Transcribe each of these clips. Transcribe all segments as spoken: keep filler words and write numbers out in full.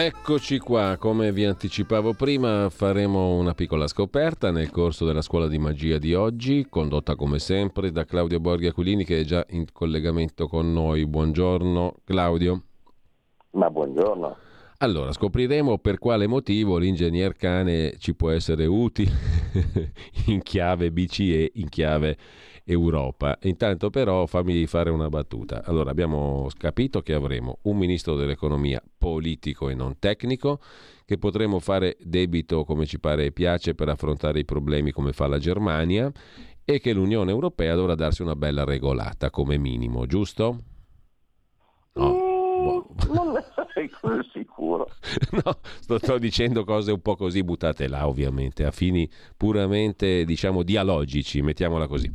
Eccoci qua, come vi anticipavo prima faremo una piccola scoperta nel corso della Scuola di Magia di oggi, condotta come sempre da Claudio Borghi Aquilini, che è già in collegamento con noi. Buongiorno Claudio. Ma buongiorno. Allora, scopriremo per quale motivo l'ingegner cane ci può essere utile in chiave B C E, in chiave Europa. Intanto però fammi fare una battuta. Allora, abbiamo capito che avremo un ministro dell'economia politico e non tecnico, che potremo fare debito come ci pare e piace per affrontare i problemi come fa la Germania, e che l'Unione Europea dovrà darsi una bella regolata come minimo, giusto? No. Mm, non ne sarei così sicuro. No, sto, sto dicendo cose un po' così buttate là, ovviamente, a fini puramente, diciamo, dialogici, mettiamola così.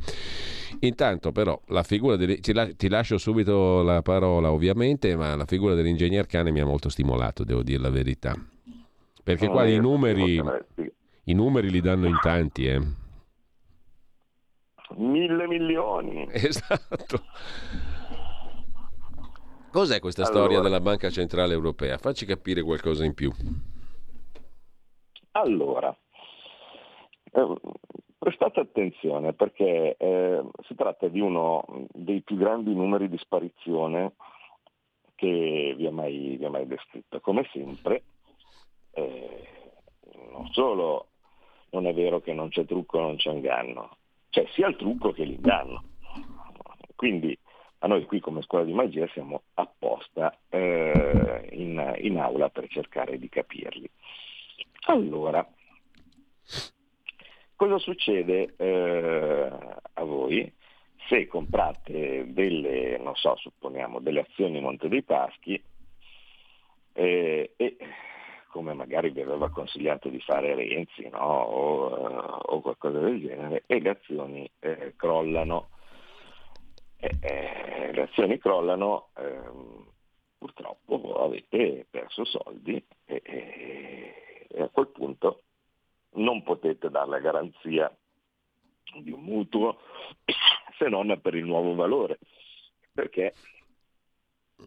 Intanto però la figura delle... ti, la... ti lascio subito la parola, ovviamente, ma la figura dell'ingegner cane mi ha molto stimolato, devo dire la verità, perché no, qua i numeri i numeri li danno in tanti, eh. Mille milioni. Esatto. Cos'è questa allora, storia della Banca Centrale Europea? Facci capire qualcosa in più. Allora, eh, prestate attenzione, perché eh, si tratta di uno dei più grandi numeri di sparizione che vi ho mai, vi ho mai descritto. Come sempre, eh, non solo non è vero che non c'è trucco, non c'è inganno, c'è sia il trucco che l'inganno. Quindi, a noi qui come Scuola di Magia siamo apposta eh, in, in aula per cercare di capirli. Allora, cosa succede eh, a voi se comprate delle, non so, supponiamo delle azioni Monte dei Paschi eh, e, come magari vi aveva consigliato di fare Renzi, no? o, eh, o qualcosa del genere, e le azioni eh, crollano. Eh, eh, le azioni crollano, ehm, purtroppo avete perso soldi e, e, e a quel punto non potete dare la garanzia di un mutuo se non per il nuovo valore, perché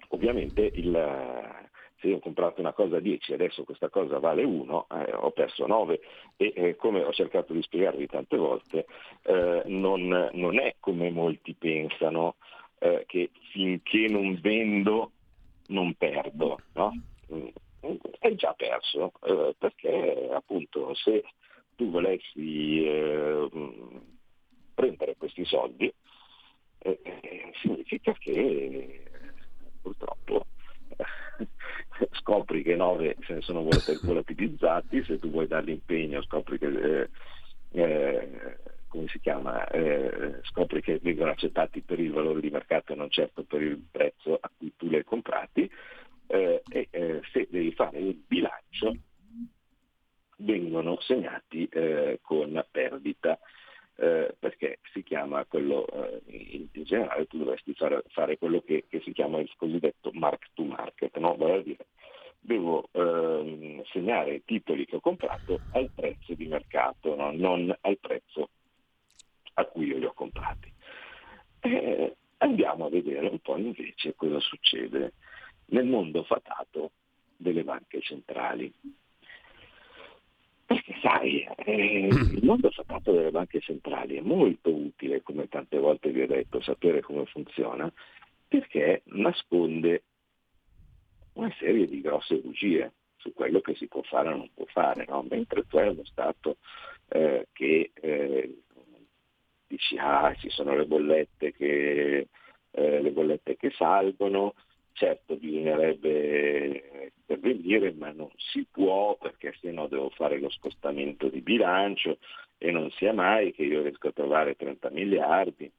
ovviamente il, se io ho comprato una cosa a dieci e adesso questa cosa vale uno, eh, ho perso nove e eh, come ho cercato di spiegarvi tante volte, eh, non, non è come molti pensano, eh, che finché non vendo non perdo, no? Hai già perso, eh, perché appunto se tu volessi eh, prendere questi soldi eh, significa che purtroppo scopri che nove se ne sono volatilizzati, se tu vuoi dare l'impegno scopri che eh, eh, come si chiama eh, scopri che vengono accettati per il valore di mercato e non certo per il prezzo a cui tu li hai comprati, eh, e eh, se devi fare il bilancio vengono segnati eh, con perdita, eh, perché si chiama quello, eh, in, in generale tu dovresti fare, fare quello che, che si chiama il cosiddetto mark to market, no? Vale a dire, devo eh, segnare i titoli che ho comprato al prezzo di mercato, no? Non al prezzo a cui io li ho comprati. Eh, andiamo a vedere un po' invece cosa succede nel mondo fatato delle banche centrali. Perché sai, eh, il mondo fatato delle banche centrali è molto utile, come tante volte vi ho detto, sapere come funziona, perché nasconde una serie di grosse bugie su quello che si può fare o non può fare, no? Mentre tu hai uno Stato eh, che eh, dici, ah, ci sono le bollette che eh, le bollette che salgono, certo bisognerebbe intervenire, ma non si può perché sennò devo fare lo scostamento di bilancio e non sia mai che io riesco a trovare trenta miliardi.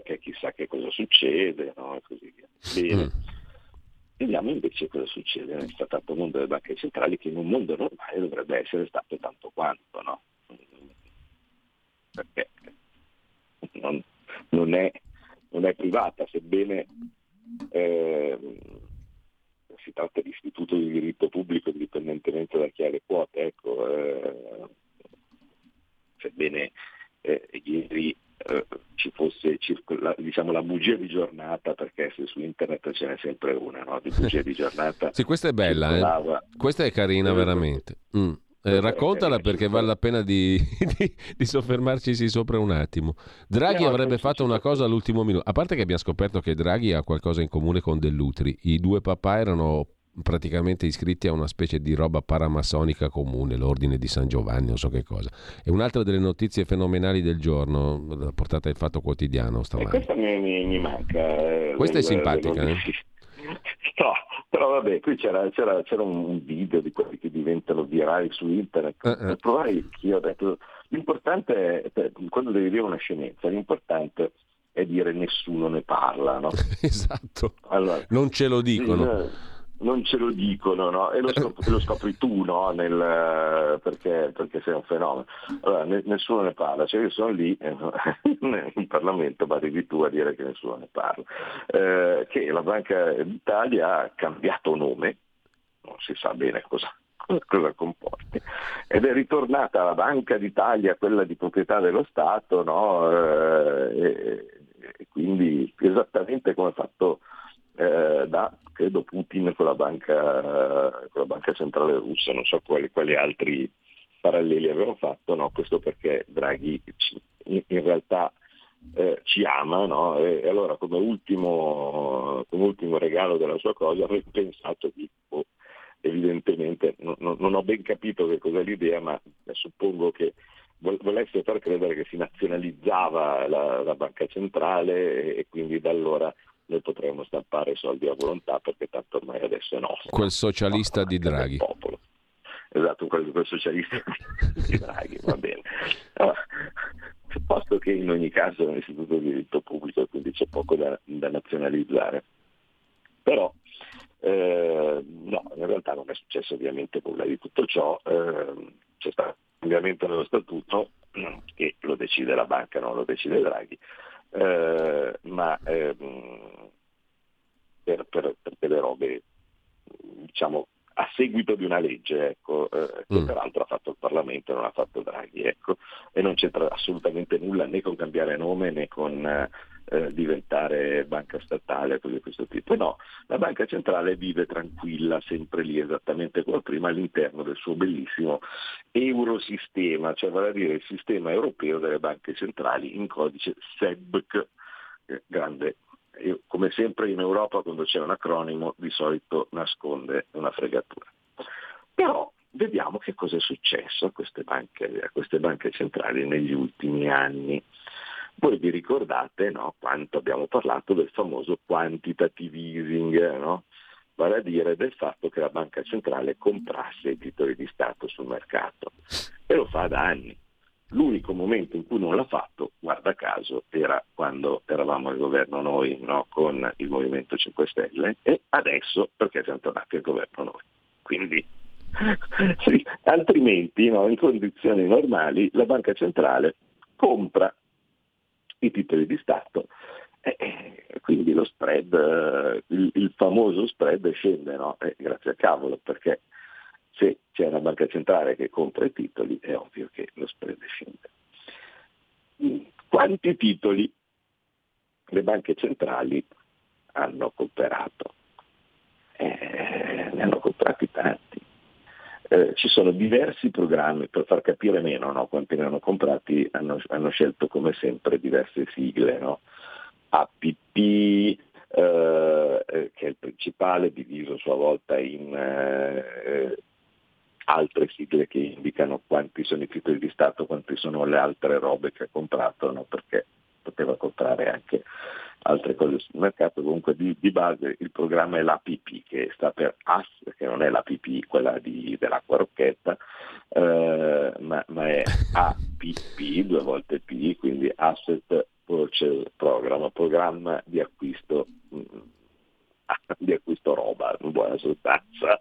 perché chissà che cosa succede, no? E così via. Bene. Mm. Vediamo invece cosa succede nel statato mondo delle banche centrali, che in un mondo normale dovrebbe essere stato tanto quanto, no? Perché non, non, è, non è privata, sebbene eh, si tratta di istituto di diritto pubblico indipendentemente da chi ha le quote, ecco, eh, sebbene eh, ieri eh, ci fosse circola, diciamo la bugia di giornata, perché se su internet ce n'è sempre una, no? Di bugia di giornata. Sì, questa è bella, eh. Questa è carina veramente. Mm. Eh, raccontala perché vale la pena di, di, di soffermarci sopra un attimo. Draghi avrebbe fatto una cosa all'ultimo minuto, a parte che abbiamo scoperto che Draghi ha qualcosa in comune con Dell'Utri. I due papà erano praticamente iscritti a una specie di roba paramassonica comune, l'ordine di San Giovanni, non so che cosa. E un'altra delle notizie fenomenali del giorno portata al Fatto Quotidiano stamani. E questa mi, mi, mi manca. Questa è simpatica, eh? No, però vabbè, qui c'era, c'era, c'era un video di quelli che diventano virali su internet. Uh-uh. Per provare, io ho detto, l'importante è, quando devi dire una scemenza, l'importante è dire nessuno ne parla, no? Esatto, allora, non ce lo dicono. Non ce lo dicono, no? E lo scopri, lo scopri tu, no? Nel, perché, perché sei un fenomeno. Allora, ne, nessuno ne parla, cioè io sono lì eh, in Parlamento, ma arrivi tu a dire che nessuno ne parla. Eh, che la Banca d'Italia ha cambiato nome, non si sa bene cosa, cosa comporti, ed è ritornata la Banca d'Italia, quella di proprietà dello Stato, no? Eh, e quindi esattamente come ha fatto eh, da credo Putin con la banca con la banca centrale russa, non so quali, quali altri paralleli avevano fatto, no? Questo perché Draghi ci, in, in realtà eh, ci ama, no? E, e allora come ultimo, come ultimo regalo della sua cosa avrei pensato di oh, evidentemente no, no, non ho ben capito che cos'è l'idea, ma suppongo che volesse far credere che si nazionalizzava la, la banca centrale e, e quindi da allora noi potremmo stampare soldi a volontà perché tanto ormai adesso è nostro. Quel socialista no, di Draghi. Popolo. Esatto, quel, quel socialista di Draghi, va bene. Allora, posto che in ogni caso è un istituto di diritto pubblico, quindi c'è poco da, da nazionalizzare. Però eh, no, in realtà non è successo ovviamente nulla di tutto ciò, eh, c'è stato un cambiamento nello statuto che lo decide la banca, non lo decide Draghi. Eh, ma ehm, per, per, per delle robe diciamo a seguito di una legge, ecco, eh, che mm. peraltro ha fatto il Parlamento, non ha fatto Draghi, ecco, e non c'entra assolutamente nulla né con cambiare nome né con eh, diventare banca statale, cose di questo tipo. No, la banca centrale vive tranquilla sempre lì esattamente come prima all'interno del suo bellissimo eurosistema, cioè vale a dire il sistema europeo delle banche centrali in codice S E B C, eh, grande. Io, come sempre in Europa, quando c'è un acronimo di solito nasconde una fregatura. Però vediamo che cosa è successo a queste banche, a queste banche centrali negli ultimi anni. Voi vi ricordate, no, quanto abbiamo parlato del famoso quantitative easing, no? Vale a dire del fatto che la banca centrale comprasse i titoli di Stato sul mercato, e lo fa da anni. L'unico momento in cui non l'ha fatto, guarda caso, era quando eravamo al governo noi, no, con il Movimento cinque Stelle, e adesso perché siamo tornati al governo noi. Quindi, sì, altrimenti, no, in condizioni normali, la Banca Centrale compra i titoli di Stato e eh, quindi lo spread, il, il famoso spread scende, no? Eh, grazie a cavolo, perché se c'è una banca centrale che compra i titoli è ovvio che lo spread scende. Quanti titoli le banche centrali hanno comprato? Eh, ne hanno comprati tanti. Eh, ci sono diversi programmi, per far capire meno, no? Quanti ne hanno comprati, hanno, hanno scelto come sempre diverse sigle, no? A P P, eh, che è il principale, diviso a sua volta in eh, altre sigle che indicano quanti sono i titoli di Stato, quanti sono le altre robe che ha comprato, no? Perché poteva comprare anche altre cose sul mercato. Comunque di, di base il programma è l'A P P, che sta per A S, che non è l'A P P quella di, dell'acqua rocchetta, eh, ma, ma è A P P, due volte P, quindi Asset program, programma di acquisto di acquisto roba, in buona sostanza.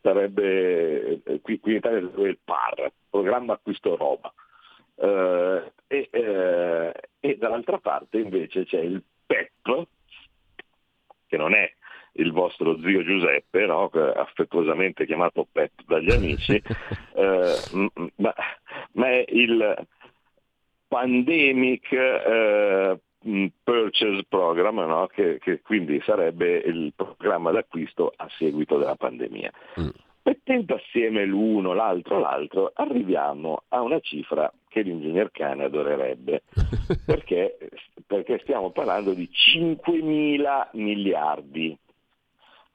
Sarebbe qui, qui in Italia sarebbe il P A R, programma acquisto roba. Uh, e, uh, e dall'altra parte invece c'è il P E P, che non è il vostro zio Giuseppe, no? Affettuosamente chiamato P E P dagli amici, uh, ma, ma è il Pandemic uh, Purchase Program, no? che, che quindi sarebbe il programma d'acquisto a seguito della pandemia. Mm. Mettendo assieme l'uno, l'altro, l'altro, arriviamo a una cifra che l'ingegner Cane adorerebbe, perché, perché stiamo parlando di cinquemila miliardi.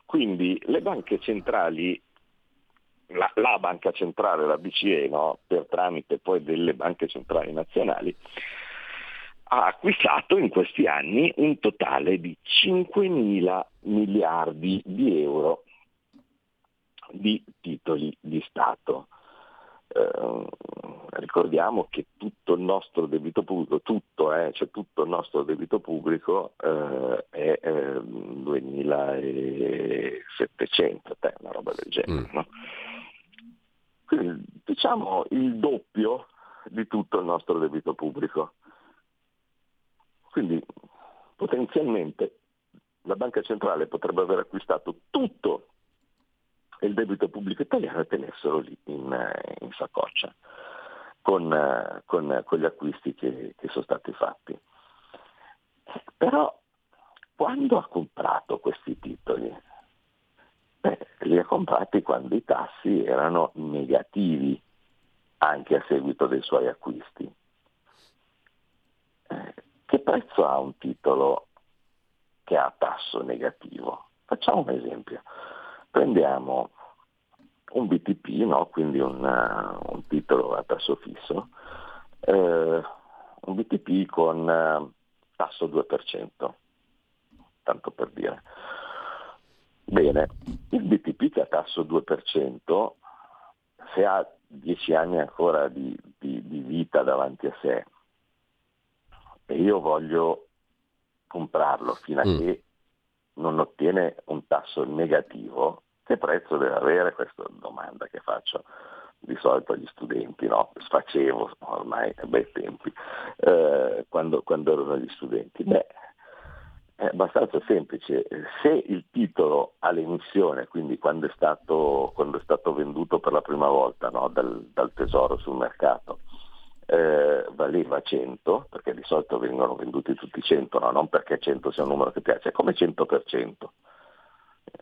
Quindi le banche centrali, la, la banca centrale, la B C E, no? Per tramite poi delle banche centrali nazionali, ha acquistato in questi anni un totale di cinquemila miliardi di euro di titoli di Stato. Eh, ricordiamo che tutto il nostro debito pubblico, tutto, eh, cioè tutto il nostro debito pubblico eh, è eh, duemilasettecento, eh, una roba del genere, no? Quindi, diciamo il doppio di tutto il nostro debito pubblico. Quindi potenzialmente la banca centrale potrebbe aver acquistato tutto il debito pubblico italiano e tenerselo lì in, in saccoccia con, con, con gli acquisti che, che sono stati fatti. Però quando ha comprato questi titoli? Beh, li ha comprati quando i tassi erano negativi anche a seguito dei suoi acquisti. Eh, che prezzo ha un titolo che ha tasso negativo? Facciamo un esempio. Prendiamo un B T P, no? Quindi una, un titolo a tasso fisso, eh, un B T P con eh, tasso due per cento, tanto per dire. Bene, il B T P che ha tasso due per cento, se ha dieci anni ancora di, di, di vita davanti a sé e io voglio comprarlo fino a mm. che non ottiene un tasso negativo, che prezzo deve avere? Questa è una domanda che faccio di solito agli studenti, no? Facevo ormai a bei tempi, eh, quando, quando erano gli studenti. Beh, è abbastanza semplice. Se il titolo all'emissione, quindi quando è stato, quando è stato venduto per la prima volta, no? dal, dal tesoro sul mercato, Eh, valeva cento, perché di solito vengono venduti tutti cento, no? Non perché cento sia un numero che piace, è come cento per cento,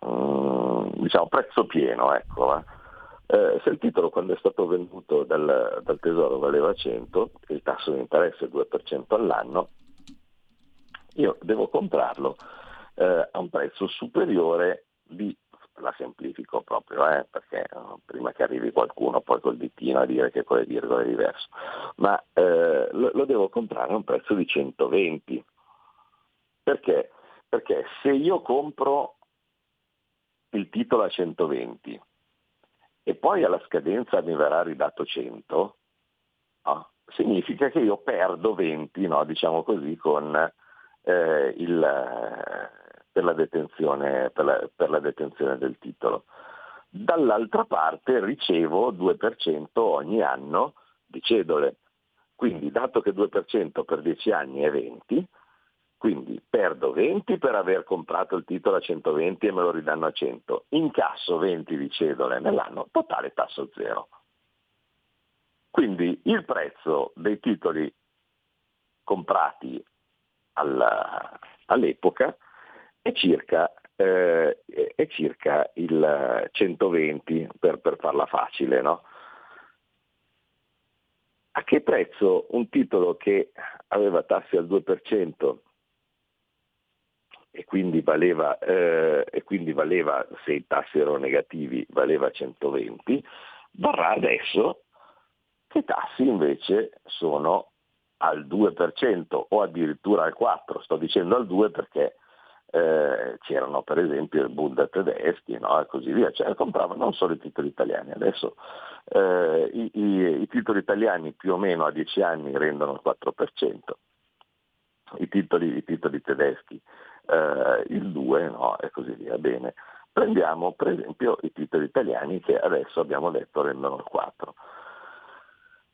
mm, diciamo prezzo pieno, ecco. Eh. Eh, se il titolo quando è stato venduto dal, dal tesoro valeva cento, il tasso di interesse è due per cento all'anno, io devo comprarlo eh, a un prezzo superiore di, la semplifico proprio, eh, perché prima che arrivi qualcuno poi col ditino a dire che con le virgole è diverso, ma eh, lo, lo devo comprare a un prezzo di centoventi, perché? Perché se io compro il titolo a centoventi e poi alla scadenza mi verrà ridato cento, no? Significa che io perdo venti, no? Diciamo così, con eh, il... Per la, detenzione, per, la, per la detenzione del titolo. Dall'altra parte ricevo due per cento ogni anno di cedole, quindi dato che due per cento per dieci anni è venti, quindi perdo venti per aver comprato il titolo a centoventi e me lo ridanno a cento, incasso venti di cedole nell'anno, totale tasso zero. Quindi il prezzo dei titoli comprati alla, all'epoca è circa, eh, è circa il centoventi, per, per farla facile, no? A che prezzo un titolo che aveva tassi al due per cento e quindi valeva, eh, e quindi valeva, se i tassi erano negativi, valeva centoventi, varrà adesso che i tassi invece sono al due per cento o addirittura al quattro per cento, sto dicendo al due perché eh, c'erano per esempio i Buddha tedeschi, no? E così via, cioè compravano non solo i titoli italiani. Adesso eh, i, i, i titoli italiani più o meno a dieci anni rendono il quattro per cento, i titoli, i titoli tedeschi eh, il due per cento, no? E così via. Bene. Prendiamo per esempio i titoli italiani che adesso abbiamo detto rendono il quattro per cento.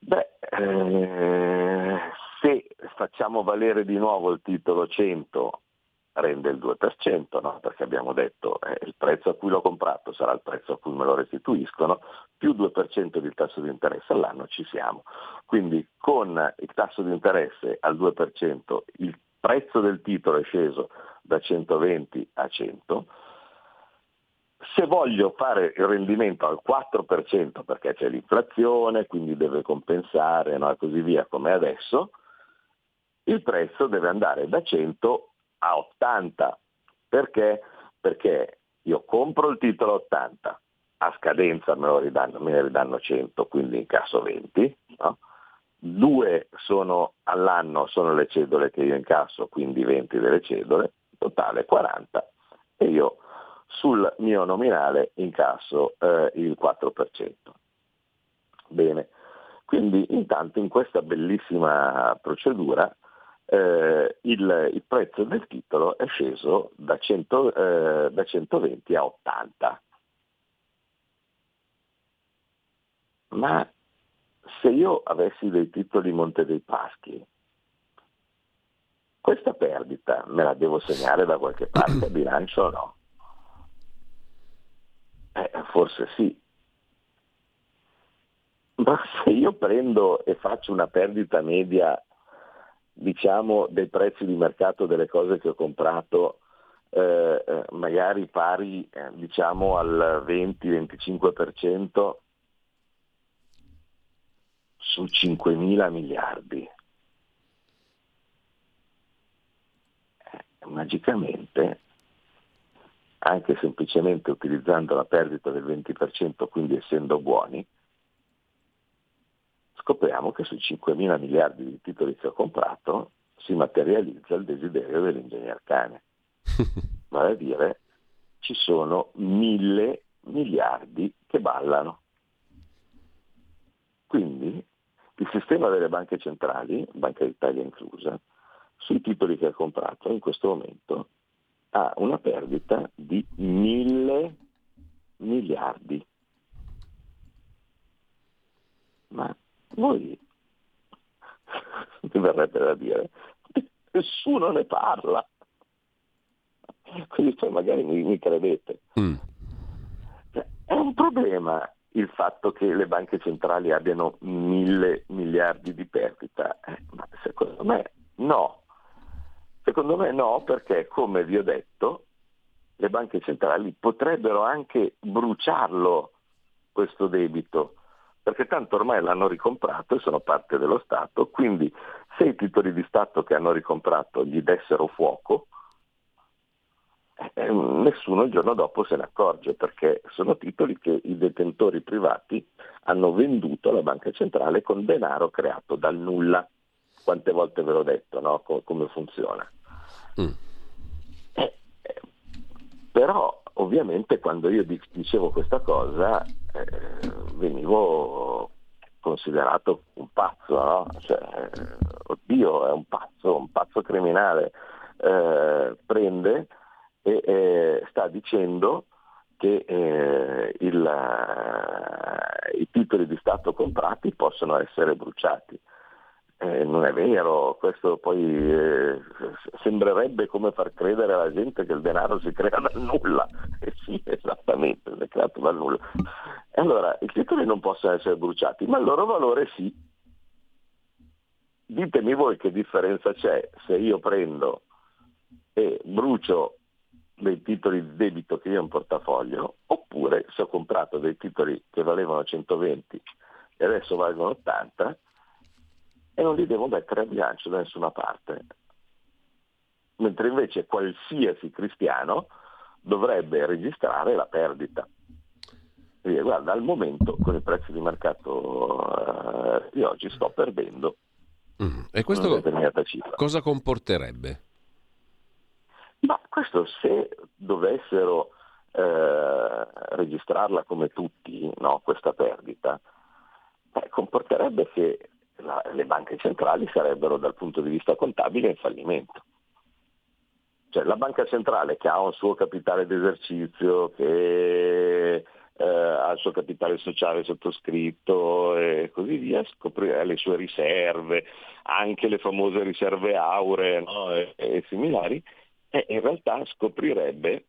Beh, eh, se facciamo valere di nuovo il titolo cento rende il due per cento, no? Perché abbiamo detto eh, il prezzo a cui l'ho comprato sarà il prezzo a cui me lo restituiscono, più due per cento di tasso di interesse all'anno, ci siamo. Quindi con il tasso di interesse al due per cento il prezzo del titolo è sceso da centoventi a cento. Se voglio fare il rendimento al quattro per cento perché c'è l'inflazione, quindi deve compensare, no? E così via, come adesso, il prezzo deve andare da cento a ottanta. Perché? Perché io compro il titolo a ottanta, a scadenza me, lo ridanno, me ne ridanno cento, quindi incasso venti, no? Due sono all'anno sono le cedole che io incasso, quindi venti delle cedole, totale quaranta, e io sul mio nominale incasso eh, il quattro per cento. Bene, quindi intanto in questa bellissima procedura eh, il, il prezzo del titolo è sceso da, cento, eh, da centoventi a ottanta. Ma se io avessi dei titoli Monte dei Paschi, questa perdita me la devo segnare da qualche parte a bilancio o no? Eh, forse sì, ma se io prendo e faccio una perdita media, diciamo, dei prezzi di mercato delle cose che ho comprato, eh, magari pari eh, diciamo al venti venticinque per cento su cinquemila miliardi, eh, magicamente, anche semplicemente utilizzando la perdita del venti per cento, quindi essendo buoni, scopriamo che sui cinquemila miliardi di titoli che ho comprato si materializza il desiderio dell'ingegner Cane. Vale a dire, ci sono mille miliardi che ballano. Quindi il sistema delle banche centrali, Banca d'Italia inclusa, sui titoli che ho comprato in questo momento ha una perdita di mille miliardi. Ma voi, mi verrebbe da dire, nessuno ne parla. Quindi poi magari mi, mi credete. Mm. È un problema il fatto che le banche centrali abbiano mille miliardi di perdita. Eh, ma secondo me no. Secondo me no, perché come vi ho detto, le banche centrali potrebbero anche bruciarlo questo debito, perché tanto ormai l'hanno ricomprato e sono parte dello Stato, quindi se i titoli di Stato che hanno ricomprato gli dessero fuoco, eh, nessuno il giorno dopo se ne accorge, perché sono titoli che i detentori privati hanno venduto alla banca centrale con denaro creato dal nulla. Quante volte ve l'ho detto, no? Co- come funziona. Mm. Eh, eh, però ovviamente quando io dic- dicevo questa cosa eh, venivo considerato un pazzo, no? Cioè, oddio, è un pazzo, un pazzo criminale. Eh, prende e eh, sta dicendo che eh, il, eh, i titoli di Stato comprati possono essere bruciati. Eh, non è vero, questo poi eh, sembrerebbe come far credere alla gente che il denaro si crea dal nulla. Eh sì, esattamente, si è creato dal nulla. Allora, i titoli non possono essere bruciati, ma il loro valore sì. Ditemi voi che differenza c'è se io prendo e brucio dei titoli di debito che io ho in portafoglio, oppure se ho comprato dei titoli che valevano centoventi e adesso valgono ottanta, e non li devo mettere a bilancio da nessuna parte. Mentre invece qualsiasi cristiano dovrebbe registrare la perdita. E guarda, al momento con i prezzi di mercato eh, di oggi sto perdendo. Mm. E questo cosa comporterebbe? Ma questo, se dovessero eh, registrarla come tutti, no, questa perdita, eh, comporterebbe che la, le banche centrali sarebbero dal punto di vista contabile in fallimento. Cioè la banca centrale, che ha un suo capitale d'esercizio, che eh, ha il suo capitale sociale sottoscritto e così via, scoprirà le sue riserve, anche le famose riserve auree, no, e, e similari, e in realtà scoprirebbe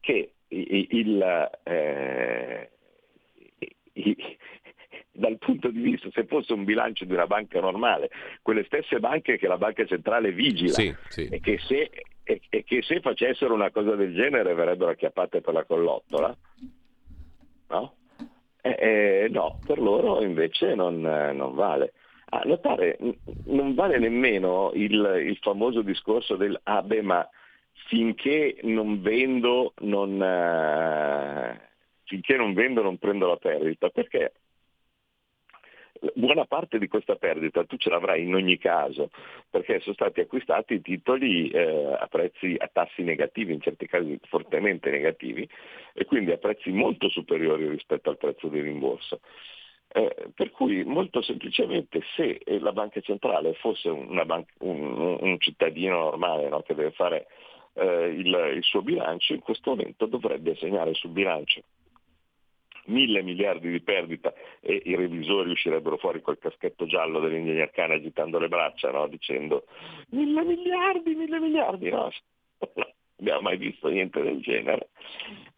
che il, il eh, i, dal punto di vista, se fosse un bilancio di una banca normale, quelle stesse banche che la banca centrale vigila, sì, sì. E, che se, e, e che se facessero una cosa del genere verrebbero acchiappate per la collottola, no? Eh, eh, no, per loro invece non, non vale. A notare, non vale nemmeno il, il famoso discorso del ah beh, ma finché non vendo non, eh, finché non vendo non prendo la perdita, perché buona parte di questa perdita tu ce l'avrai in ogni caso, perché sono stati acquistati titoli eh, a prezzi, a tassi negativi, in certi casi fortemente negativi, e quindi a prezzi molto superiori rispetto al prezzo di rimborso. Eh, per cui molto semplicemente, se la banca centrale fosse una banca, un, un cittadino normale, no, che deve fare eh, il, il suo bilancio, in questo momento dovrebbe assegnare sul bilancio mille miliardi di perdita, e i revisori uscirebbero fuori col caschetto giallo dell'ingegner Cane agitando le braccia, no? Dicendo mille miliardi, mille miliardi, no? Non abbiamo mai visto niente del genere.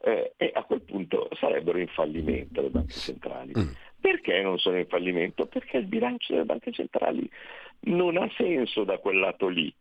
Eh, e a quel punto sarebbero in fallimento le banche centrali. Mm. Perché non sono in fallimento? Perché il bilancio delle banche centrali non ha senso da quel lato lì.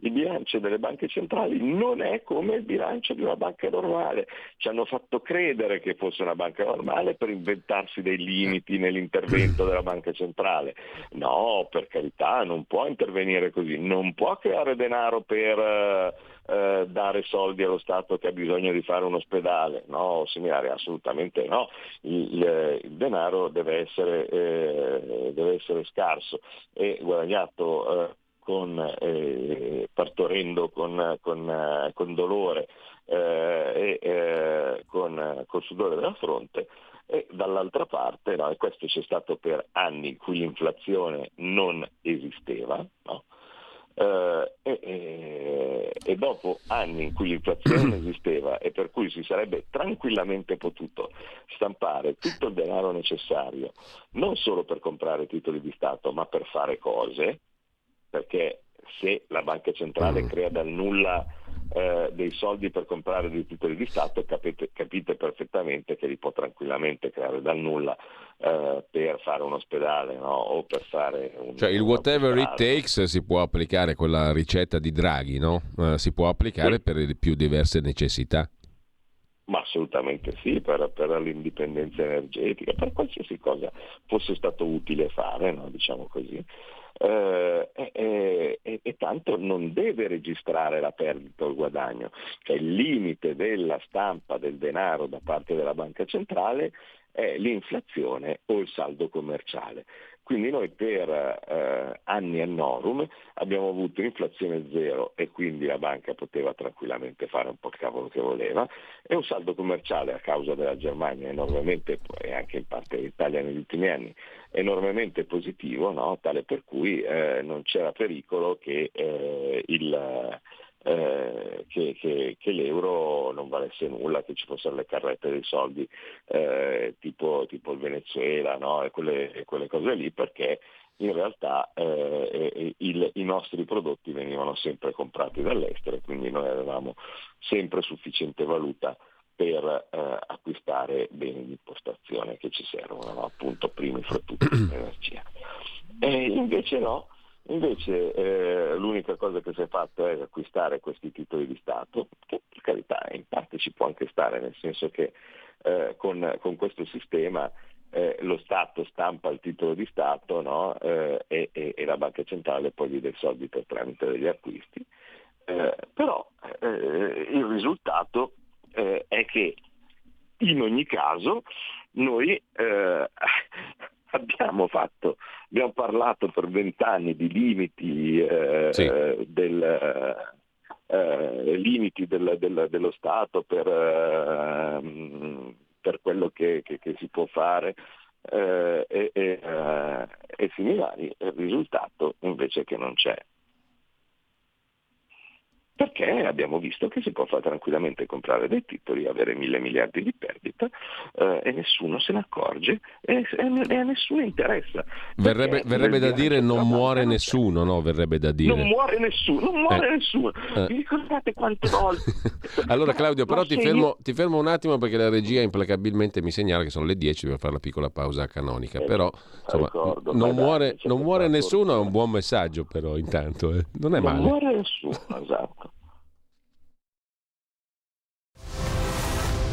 Il bilancio delle banche centrali non è come il bilancio di una banca normale. Ci hanno fatto credere che fosse una banca normale per inventarsi dei limiti nell'intervento della banca centrale. No, per carità, non può intervenire così, non può creare denaro per eh, dare soldi allo Stato che ha bisogno di fare un ospedale, no, similare, assolutamente no. Il, il denaro deve essere, eh, deve essere scarso e guadagnato eh, con eh, partorendo con, con, con dolore eh, e eh, con col sudore della fronte, e dall'altra parte, no, e questo c'è stato per anni in cui l'inflazione non esisteva, no? eh, e, e dopo anni in cui l'inflazione esisteva e per cui si sarebbe tranquillamente potuto stampare tutto il denaro necessario, non solo per comprare titoli di Stato, ma per fare cose, perché se la banca centrale mm. crea dal nulla eh, dei soldi per comprare dei titoli di Stato, capite, capite perfettamente che li può tranquillamente creare dal nulla eh, per fare un ospedale, no? O per fare un, cioè il whatever it takes si può applicare, quella ricetta di Draghi, no? Eh, si può applicare sì. Per più diverse necessità. Ma assolutamente sì, per, per l'indipendenza energetica, per qualsiasi cosa fosse stato utile fare, no? Diciamo così. Eh, eh, eh, e tanto non deve registrare la perdita o il guadagno, cioè il limite della stampa del denaro da parte della banca centrale è l'inflazione o il saldo commerciale. Quindi noi per eh, anni annorum abbiamo avuto inflazione zero e quindi la banca poteva tranquillamente fare un po' il cavolo che voleva, e un saldo commerciale, a causa della Germania enormemente, e anche in parte dell'Italia negli ultimi anni, enormemente positivo, no? Tale per cui eh, non c'era pericolo che, eh, il, eh, che, che, che l'euro non valesse nulla, che ci fossero le carrette dei soldi eh, tipo, tipo il Venezuela, no? e, quelle, e quelle cose lì, perché in realtà eh, il, i nostri prodotti venivano sempre comprati dall'estero, quindi noi avevamo sempre sufficiente valuta per eh, acquistare beni di importazione che ci servono, no? Appunto, primi fra tutti l'energia. E invece no, invece eh, l'unica cosa che si è fatto è acquistare questi titoli di Stato, che per carità in parte ci può anche stare, nel senso che eh, con, con questo sistema Eh, lo Stato stampa il titolo di Stato, no? eh, e, e la banca centrale poi gli dà i soldi per tramite degli acquisti, eh, però eh, il risultato eh, è che in ogni caso noi eh, abbiamo fatto, abbiamo parlato per vent'anni di limiti eh, sì. del, eh, limiti del, del, dello Stato per, eh, per quello che, che, che si può fare eh, e, e, eh, e similari. Il risultato invece che non c'è. Perché abbiamo visto che si può far tranquillamente comprare dei titoli, avere mille miliardi di perdita eh, e nessuno se ne accorge e, e, e a nessuno interessa. Verrebbe, verrebbe da dire non muore nessuno, no? Verrebbe da dire non muore nessuno, non muore eh. nessuno. Eh. Vi ricordate quante volte? Allora Claudio, però ti fermo, ti fermo un attimo perché la regia implacabilmente mi segnala che sono le dieci, dobbiamo fare la piccola pausa canonica. Eh, però insomma, ricordo, non muore, non muore nessuno è un buon messaggio però intanto, eh. non è male. Non muore nessuno, esatto.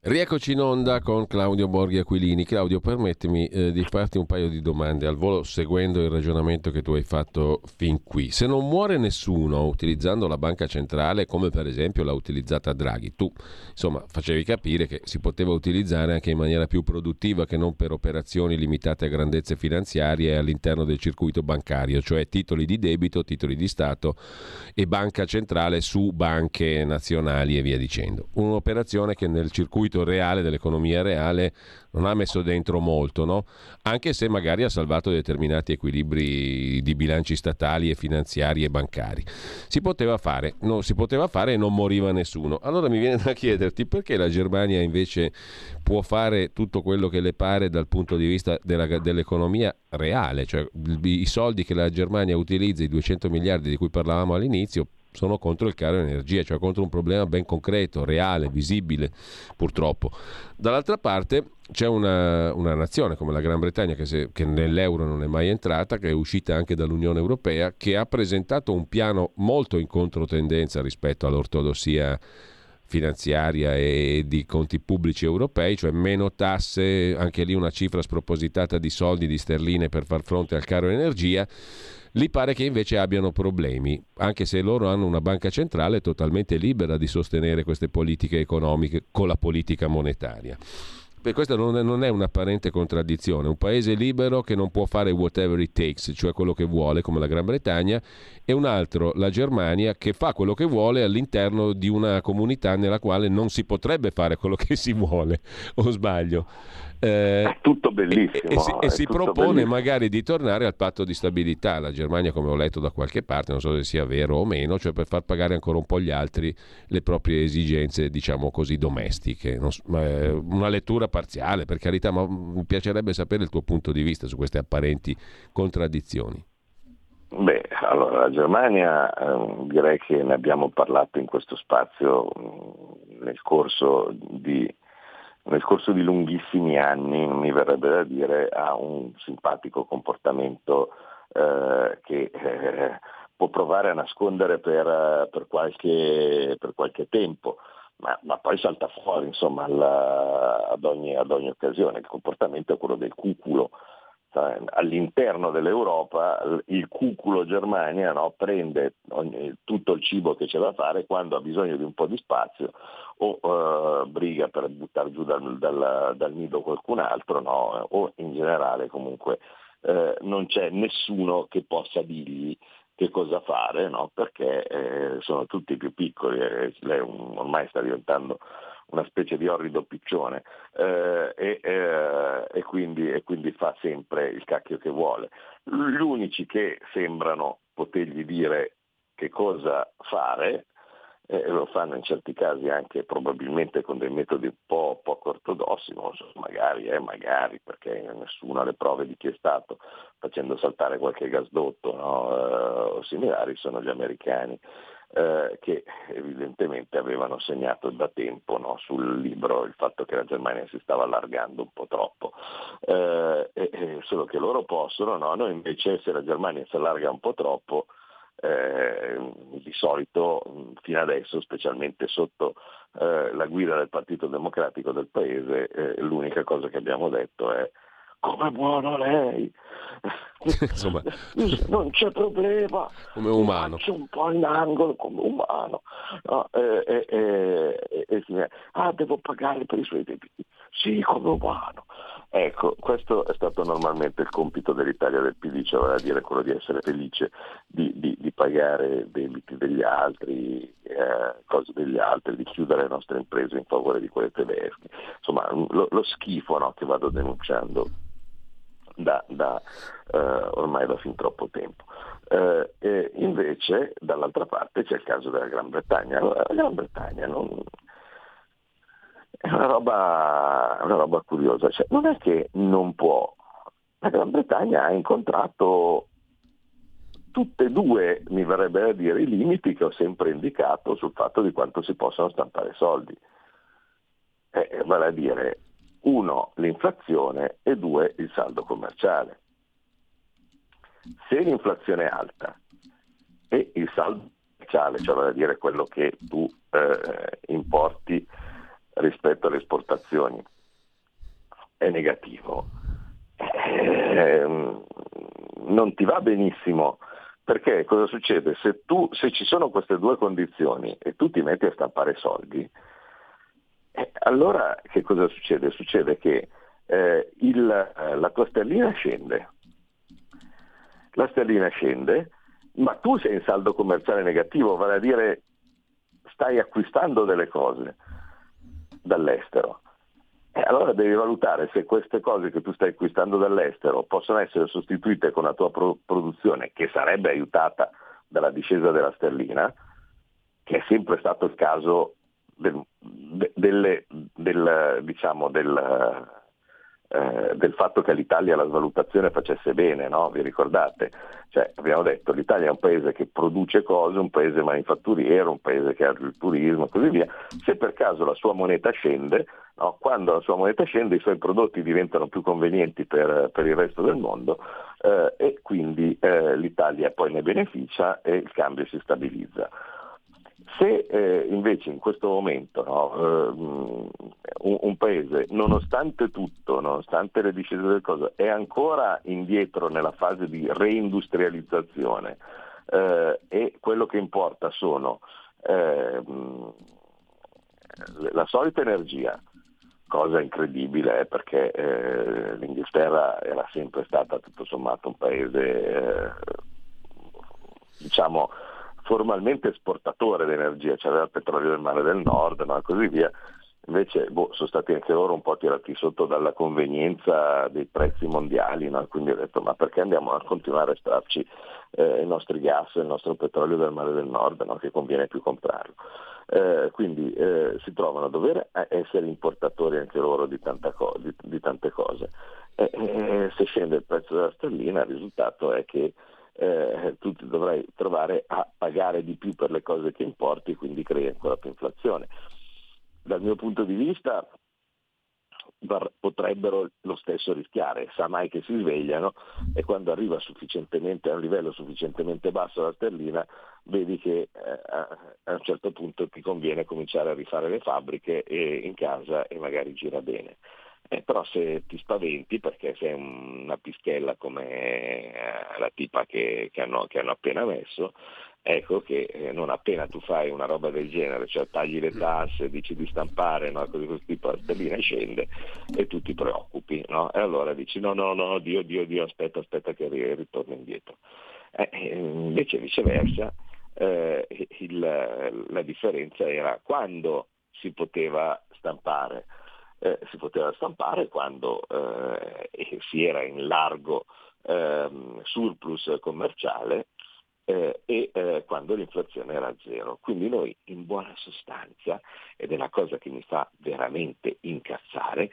Rieccoci in onda con Claudio Borghi Aquilini. Claudio, permettimi eh, di farti un paio di domande al volo seguendo il ragionamento che tu hai fatto fin qui. Se non muore nessuno utilizzando la banca centrale come per esempio l'ha utilizzata Draghi, tu insomma facevi capire che si poteva utilizzare anche in maniera più produttiva che non per operazioni limitate a grandezze finanziarie all'interno del circuito bancario, cioè titoli di debito, titoli di Stato e banca centrale su banche nazionali e via dicendo. Un'operazione che nel circuito reale dell'economia reale non ha messo dentro molto, no? Anche se magari ha salvato determinati equilibri di bilanci statali e finanziari e bancari. Si poteva fare, no, si poteva fare e non moriva nessuno. Allora mi viene da chiederti perché la Germania invece può fare tutto quello che le pare dal punto di vista della, dell'economia reale, cioè i soldi che la Germania utilizza, i duecento miliardi di cui parlavamo all'inizio, sono contro il caro energia, cioè contro un problema ben concreto, reale, visibile, purtroppo. Dall'altra parte c'è una, una nazione come la Gran Bretagna che, se, che nell'euro non è mai entrata, che è uscita anche dall'Unione Europea, che ha presentato un piano molto in controtendenza rispetto all'ortodossia finanziaria e di conti pubblici europei, cioè meno tasse, anche lì una cifra spropositata di soldi, di sterline per far fronte al caro energia. Lì pare che invece abbiano problemi, anche se loro hanno una banca centrale totalmente libera di sostenere queste politiche economiche con la politica monetaria. Per questa non è un'apparente contraddizione, un paese libero che non può fare whatever it takes, cioè quello che vuole, come la Gran Bretagna, e un altro, la Germania, che fa quello che vuole all'interno di una comunità nella quale non si potrebbe fare quello che si vuole, o sbaglio. Eh, è tutto bellissimo. E, e si, e si propone bellissimo. Magari di tornare al patto di stabilità, la Germania, come ho letto da qualche parte, non so se sia vero o meno, cioè per far pagare ancora un po' gli altri le proprie esigenze, diciamo così, domestiche. Non so, una lettura parziale, per carità, ma mi piacerebbe sapere il tuo punto di vista su queste apparenti contraddizioni. Beh, allora la Germania eh, direi che ne abbiamo parlato in questo spazio mh, nel corso di Nel corso di lunghissimi anni, mi verrebbe da dire, ha un simpatico comportamento eh, che eh, può provare a nascondere per, per, qualche, per qualche tempo, ma, ma poi salta fuori insomma alla, ad, ogni, ad ogni occasione. Il comportamento è quello del cuculo. All'interno dell'Europa il cuculo Germania, no, prende ogni, tutto il cibo che c'è da fare quando ha bisogno di un po' di spazio o eh, briga per buttare giù dal, dal, dal nido qualcun altro, no, o in generale comunque eh, non c'è nessuno che possa dirgli che cosa fare, no, perché eh, sono tutti più piccoli e lei ormai sta diventando una specie di orrido piccione eh, e, eh, e, quindi, e quindi fa sempre il cacchio che vuole. Gli unici che sembrano potergli dire che cosa fare e lo fanno in certi casi anche probabilmente con dei metodi un po' poco ortodossi, non so, magari, eh, magari, perché nessuno ha le prove di chi è stato, facendo saltare qualche gasdotto, no? eh, o similari, sono gli americani, eh, che evidentemente avevano segnato da tempo, no, sul libro il fatto che la Germania si stava allargando un po' troppo, eh, e, e solo che loro possono, no? Noi invece, se la Germania si allarga un po' troppo, Eh, di solito fino adesso, specialmente sotto eh, la guida del Partito Democratico del Paese, eh, l'unica cosa che abbiamo detto è: come buono lei, insomma, non c'è problema, come umano, c'è un po' in angolo, come umano, no, eh, eh, eh, eh, eh, ah devo pagare per i suoi debiti, sì, come umano. Ecco, questo è stato normalmente il compito dell'Italia del P D, cioè vale a dire quello di essere felice di, di, di pagare debiti degli altri, eh, cose degli altri, di chiudere le nostre imprese in favore di quelle tedesche, insomma lo, lo schifo, no, che vado denunciando da, da eh, ormai da fin troppo tempo. Eh, e invece dall'altra parte c'è il caso della Gran Bretagna. La Gran Bretagna non... È una roba, una roba curiosa, cioè, non è che non può, la Gran Bretagna ha incontrato tutte e due, mi verrebbe da dire, i limiti che ho sempre indicato sul fatto di quanto si possono stampare soldi, eh, vale a dire, uno, l'inflazione, e due, il saldo commerciale. Se l'inflazione è alta e il saldo commerciale, cioè vale a dire quello che tu eh, importi rispetto alle esportazioni, è negativo, eh, non ti va benissimo, perché cosa succede? Se tu, se ci sono queste due condizioni e tu ti metti a stampare soldi, eh, allora che cosa succede? Succede che eh, il, eh, la tua sterlina scende, la sterlina scende, ma tu sei in saldo commerciale negativo, vale a dire stai acquistando delle cose dall'estero, e allora devi valutare se queste cose che tu stai acquistando dall'estero possono essere sostituite con la tua pro- produzione, che sarebbe aiutata dalla discesa della sterlina, che è sempre stato il caso del, de- delle, del, diciamo, del, eh, del fatto che all'Italia la svalutazione facesse bene, no? Vi ricordate? Cioè, abbiamo detto, l'Italia è un paese che produce cose, un paese manifatturiero, un paese che ha il turismo e così via. Se per caso la sua moneta scende, no? Quando la sua moneta scende i suoi prodotti diventano più convenienti per, per il resto del mondo, eh, e quindi eh, l'Italia poi ne beneficia e il cambio si stabilizza. Se eh, invece in questo momento, no, eh, un, un paese, nonostante tutto, nonostante le discese delle cose, è ancora indietro nella fase di reindustrializzazione, eh, e quello che importa sono eh, la solita energia, cosa incredibile, eh, perché eh, l'Inghilterra era sempre stata tutto sommato un paese, eh, diciamo, formalmente esportatore di energia, c'era il petrolio del mare del nord, ma così via, invece boh, sono stati anche loro un po' tirati sotto dalla convenienza dei prezzi mondiali, no? Quindi ho detto, ma perché andiamo a continuare a estrarci eh, i nostri gas, il nostro petrolio del mare del nord, no? Che conviene più comprarlo. Eh, quindi eh, si trovano a dover essere importatori anche loro di, tanta co- di, di tante cose. E, e, se scende il prezzo della sterlina, il risultato è che Eh, tu ti dovrai trovare a pagare di più per le cose che importi, quindi crei ancora più inflazione. Dal mio punto di vista potrebbero lo stesso rischiare, sa mai che si svegliano e quando arriva sufficientemente a un livello sufficientemente basso la sterlina, vedi che eh, a un certo punto ti conviene cominciare a rifare le fabbriche e in casa e magari gira bene. Eh, però se ti spaventi perché sei una pischella come la tipa che, che, hanno, che hanno appena messo, ecco che eh, non appena tu fai una roba del genere, cioè tagli le tasse, dici di stampare, no? Così questo tipo la sterlina scende e tu ti preoccupi, no? E allora dici no, no, no, Dio, Dio, Dio, aspetta, aspetta che ritorno indietro. Eh, invece viceversa eh, il, la differenza era quando si poteva stampare. Eh, si poteva stampare quando eh, si era in largo eh, surplus commerciale eh, e eh, quando l'inflazione era zero. Quindi noi in buona sostanza, ed è una cosa che mi fa veramente incazzare,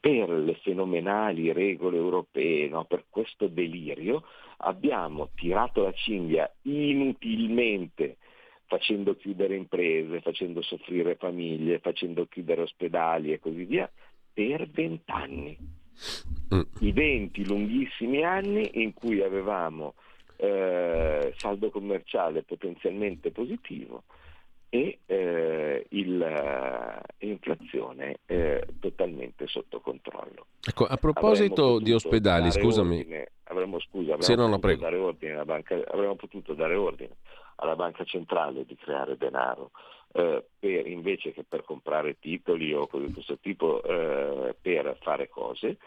per le fenomenali regole europee, no? Per questo delirio abbiamo tirato la cinghia inutilmente, facendo chiudere imprese, facendo soffrire famiglie, facendo chiudere ospedali e così via, per vent'anni. I venti lunghissimi anni in cui avevamo eh, saldo commerciale potenzialmente positivo e eh, il, inflazione eh, totalmente sotto controllo. Ecco, a proposito di ospedali, scusami, ordine, avremmo, scusa, avremmo, sì, no, no, prego. Dare ordine alla banca, avremmo potuto dare ordine alla banca centrale di creare denaro eh, per, invece che per comprare titoli o cose di questo tipo, eh, per fare cose.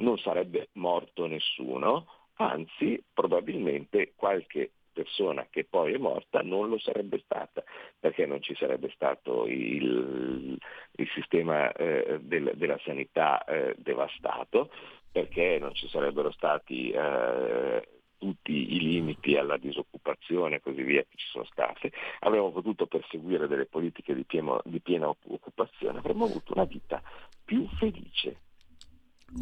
Non sarebbe morto nessuno, anzi probabilmente qualche persona che poi è morta non lo sarebbe stata, perché non ci sarebbe stato il, il sistema eh, del, della sanità eh, devastato, perché non ci sarebbero stati eh, tutti i limiti alla disoccupazione e così via che ci sono state. Avremmo potuto perseguire delle politiche di piena, di piena occupazione, avremmo avuto una vita più felice.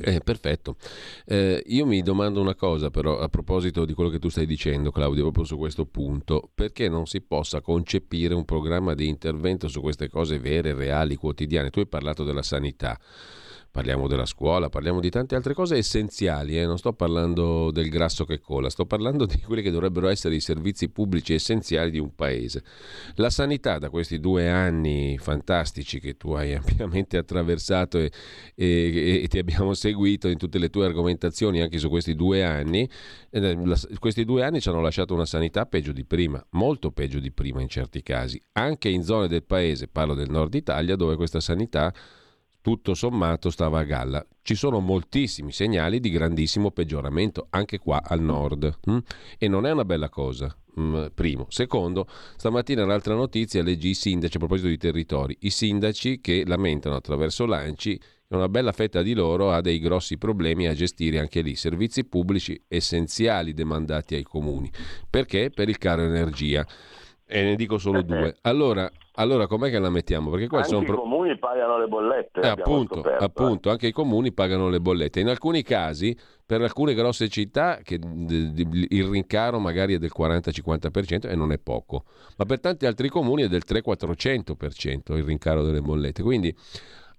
Eh, perfetto. Eh, io mi domando una cosa però a proposito di quello che tu stai dicendo, Claudio, proprio su questo punto, perché non si possa concepire un programma di intervento su queste cose vere, reali, quotidiane. Tu hai parlato della sanità, parliamo della scuola, parliamo di tante altre cose essenziali, eh? Non sto parlando del grasso che cola, sto parlando di quelli che dovrebbero essere i servizi pubblici essenziali di un paese. La sanità, da questi due anni fantastici che tu hai ampiamente attraversato e, e, e ti abbiamo seguito in tutte le tue argomentazioni anche su questi due anni, eh, la, questi due anni ci hanno lasciato una sanità peggio di prima, molto peggio di prima in certi casi, anche in zone del paese, parlo del nord Italia, dove questa sanità tutto sommato stava a galla. Ci sono moltissimi segnali di grandissimo peggioramento anche qua al nord, mm? e non è una bella cosa, mm, primo. Secondo, stamattina un'altra notizia, leggi i sindaci a proposito di territori, i sindaci che lamentano attraverso l'A N C I che una bella fetta di loro ha dei grossi problemi a gestire anche lì servizi pubblici essenziali demandati ai comuni. Perché? Per il caro energia. E ne dico solo due. Allora, allora com'è che la mettiamo? Perché qua anche sono pro... i comuni pagano le bollette. Eh, appunto, scoperto, appunto eh. Anche i comuni pagano le bollette. In alcuni casi, per alcune grosse città, che il rincaro magari è del quaranta-cinquanta per cento e non è poco. Ma per tanti altri comuni è del tre-quattrocento per cento il rincaro delle bollette. Quindi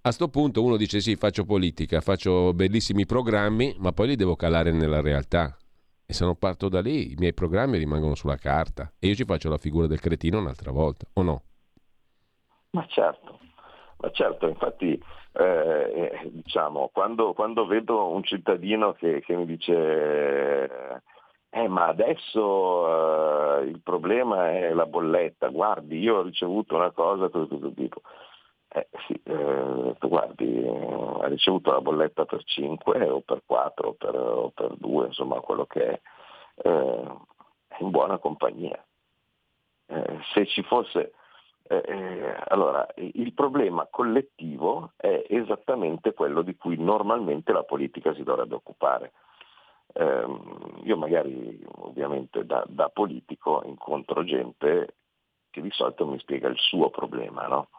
a sto punto uno dice sì, faccio politica, faccio bellissimi programmi, ma poi li devo calare nella realtà. E se non parto da lì, i miei programmi rimangono sulla carta e io ci faccio la figura del cretino un'altra volta, o no? Ma certo, ma certo, infatti eh, diciamo quando, quando vedo un cittadino che, che mi dice eh ma adesso eh, il problema è la bolletta, guardi io ho ricevuto una cosa di questo tipo. Eh sì, eh, tu guardi, eh, ha ricevuto la bolletta per cinque o per quattro o per, o per due, insomma quello che è, eh, è in buona compagnia. Eh, se ci fosse, eh, eh, allora il problema collettivo è esattamente quello di cui normalmente la politica si dovrebbe occupare. Eh, io magari ovviamente da, da politico incontro gente che di solito mi spiega il suo problema, no?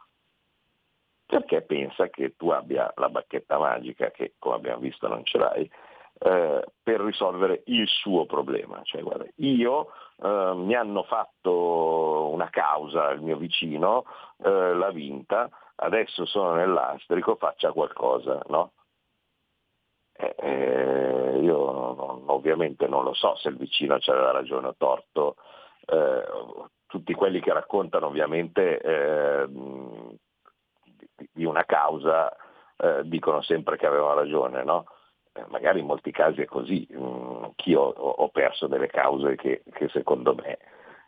Perché pensa che tu abbia la bacchetta magica, che come abbiamo visto non ce l'hai, eh, per risolvere il suo problema. Cioè, guarda, io eh, mi hanno fatto una causa, il mio vicino eh, l'ha vinta, adesso sono nell'astrico, faccia qualcosa, no? Eh, eh, io non, ovviamente non lo so se il vicino c'aveva ragione o torto, eh, tutti quelli che raccontano ovviamente... Eh, di una causa eh, dicono sempre che avevano ragione, no? Eh, magari in molti casi è così, mm, che io ho, ho perso delle cause che, che secondo me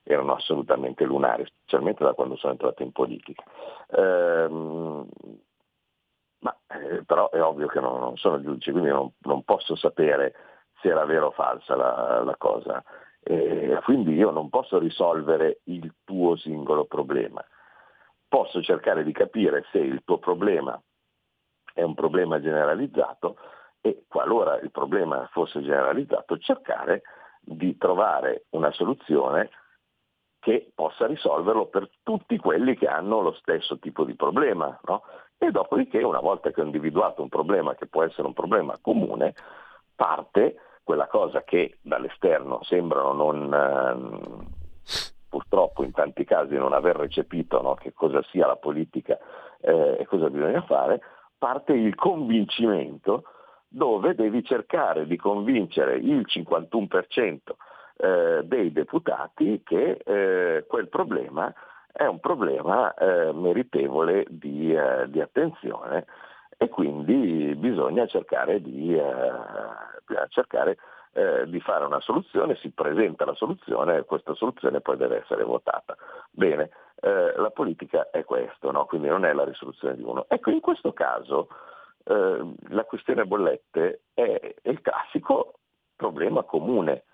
erano assolutamente lunari, specialmente da quando sono entrato in politica. Eh, ma eh, però è ovvio che non, non sono giudice, quindi non, non posso sapere se era vera o falsa la, la cosa. Eh, quindi io non posso risolvere il tuo singolo problema. Posso cercare di capire se il tuo problema è un problema generalizzato e, qualora il problema fosse generalizzato, cercare di trovare una soluzione che possa risolverlo per tutti quelli che hanno lo stesso tipo di problema, no? E dopodiché, una volta che ho individuato un problema che può essere un problema comune, parte quella cosa che dall'esterno sembrano non, purtroppo in tanti casi, non aver recepito, no? Che cosa sia la politica eh, e cosa bisogna fare, parte il convincimento, dove devi cercare di convincere il cinquantuno per cento Eh, dei deputati che eh, quel problema è un problema eh, meritevole di, eh, di attenzione, e quindi bisogna cercare di, eh, cercare, eh, di fare una soluzione. Si presenta la soluzione e questa soluzione poi deve essere votata. Bene, eh, la politica è questo, no? Quindi non è la risoluzione di uno. Ecco, in questo caso eh, la questione bollette è il classico problema comune.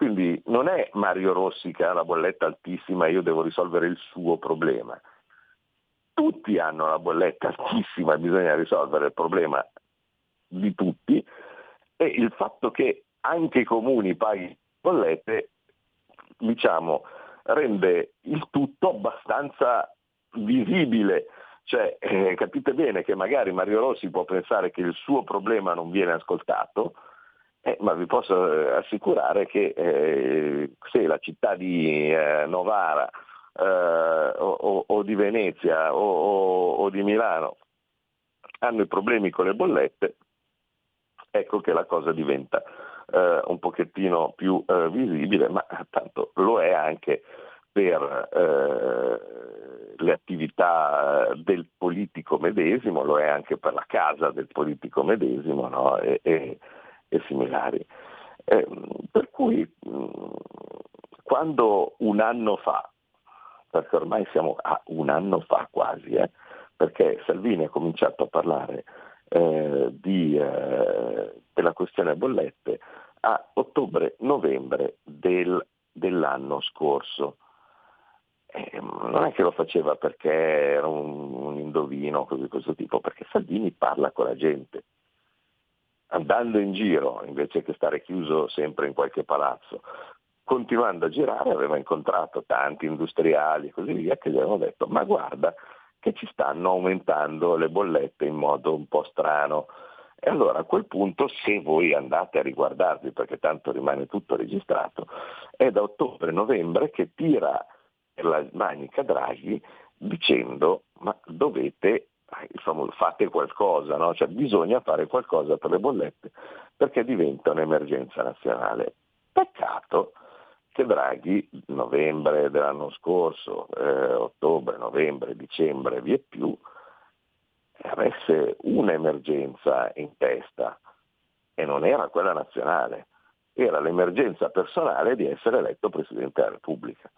Quindi non è Mario Rossi che ha la bolletta altissima e io devo risolvere il suo problema. Tutti hanno la bolletta altissima e bisogna risolvere il problema di tutti, e il fatto che anche i comuni paghino bollette, diciamo, rende il tutto abbastanza visibile. Cioè, eh, capite bene che magari Mario Rossi può pensare che il suo problema non viene ascoltato, Eh, ma vi posso assicurare che eh, se la città di eh, Novara eh, o, o di Venezia o, o, o di Milano hanno i problemi con le bollette, ecco che la cosa diventa eh, un pochettino più eh, visibile, ma tanto lo è anche per eh, le attività del politico medesimo, lo è anche per la casa del politico medesimo, no? E, e, e similari. Eh, per cui mh, quando un anno fa, perché ormai siamo a un anno fa quasi, eh, perché Salvini ha cominciato a parlare eh, di, eh, della questione bollette a ottobre-novembre del, dell'anno scorso, eh, non è che lo faceva perché era un, un indovino o cose di questo tipo, perché Salvini parla con la gente, andando in giro invece che stare chiuso sempre in qualche palazzo, continuando a girare aveva incontrato tanti industriali e così via che gli avevano detto: ma guarda che ci stanno aumentando le bollette in modo un po' strano. E allora a quel punto, se voi andate a riguardarvi, perché tanto rimane tutto registrato, è da ottobre-novembre che tira la manica Draghi dicendo: ma dovete, insomma, fate qualcosa, no? Cioè, bisogna fare qualcosa per le bollette perché diventa un'emergenza nazionale. Peccato che Draghi, novembre dell'anno scorso, eh, ottobre, novembre, dicembre, vie più, avesse un'emergenza in testa, e non era quella nazionale, era l'emergenza personale di essere eletto Presidente della Repubblica.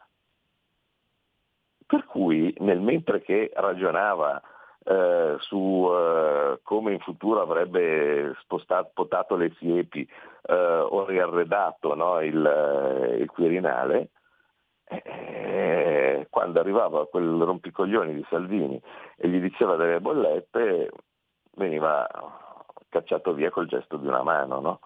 Per cui, nel mentre che ragionava Eh, su eh, come in futuro avrebbe spostato, potato le siepi eh, o riarredato, no, il, il Quirinale, eh, quando arrivava quel rompicoglioni di Salvini e gli diceva delle bollette, veniva cacciato via col gesto di una mano, no?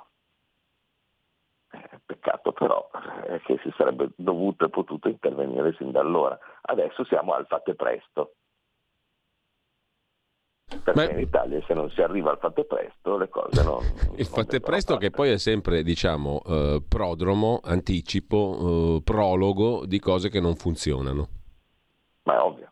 Peccato però eh, che si sarebbe dovuto e potuto intervenire sin da allora. Adesso siamo al fate presto. Perché in Italia, se non si arriva al fate presto, le cose non... Il fate presto, che poi è sempre, diciamo, eh, prodromo, anticipo, eh, prologo di cose che non funzionano. Ma è ovvio.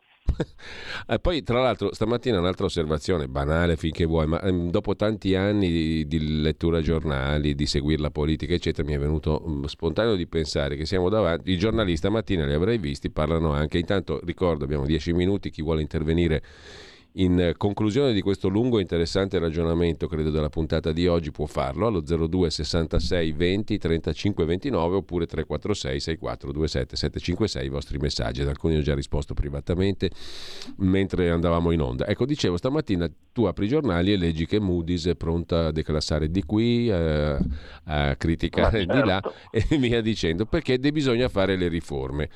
Eh, poi, tra l'altro, stamattina un'altra osservazione, banale finché vuoi, ma ehm, dopo tanti anni di, di lettura giornali, di seguire la politica, eccetera, mi è venuto mh, spontaneo di pensare che siamo davanti... I giornali stamattina li avrei visti, parlano anche... Intanto, ricordo, abbiamo dieci minuti, chi vuole intervenire... In conclusione di questo lungo e interessante ragionamento, credo, della puntata di oggi, può farlo allo zero due sessantasei venti trentacinque ventinove oppure tre quattro sei sei quattro due sette sette cinque sei. I vostri messaggi, ad alcuni ho già risposto privatamente mentre andavamo in onda. Ecco, dicevo, stamattina tu apri i giornali e leggi che Moody's è pronta a declassare di qui, eh, a criticare certo. di là e via dicendo, perché bisogna fare le riforme.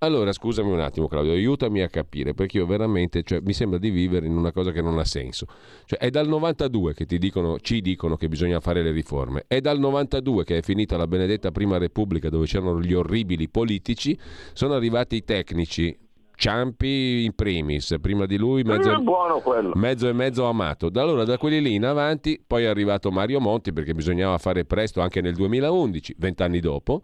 Allora, scusami un attimo Claudio, aiutami a capire, perché io veramente, cioè, mi sembra di vivere credere in una cosa che non ha senso. Cioè è dal novantadue che ti dicono, ci dicono che bisogna fare le riforme, è dal novantadue che è finita la benedetta prima Repubblica dove c'erano gli orribili politici, sono arrivati i tecnici, Ciampi in primis, prima di lui mezzo, buono mezzo e mezzo Amato, da allora da quelli lì in avanti poi è arrivato Mario Monti perché bisognava fare presto anche nel duemilaundici, vent'anni dopo,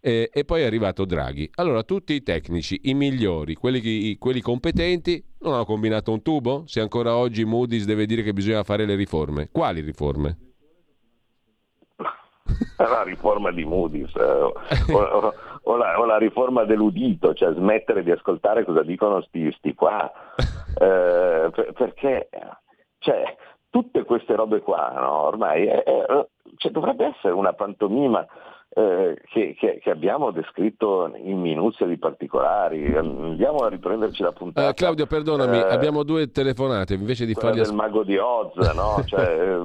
e, e poi è arrivato Draghi. Allora tutti i tecnici, i migliori, quelli, i, quelli competenti non hanno combinato un tubo, se ancora oggi Moody's deve dire che bisogna fare le riforme, quali riforme? La riforma di Moody's eh, o, o, o, la, o la riforma dell'udito, cioè smettere di ascoltare cosa dicono sti, sti qua eh, per, perché cioè, tutte queste robe qua, no, ormai è, è, cioè, dovrebbe essere una pantomima eh, che, che, che abbiamo descritto in minuzia di particolari. Andiamo a riprenderci la puntata. uh, Claudio, perdonami, eh, abbiamo due telefonate invece di fargli del as- mago di Oz, no? Cioè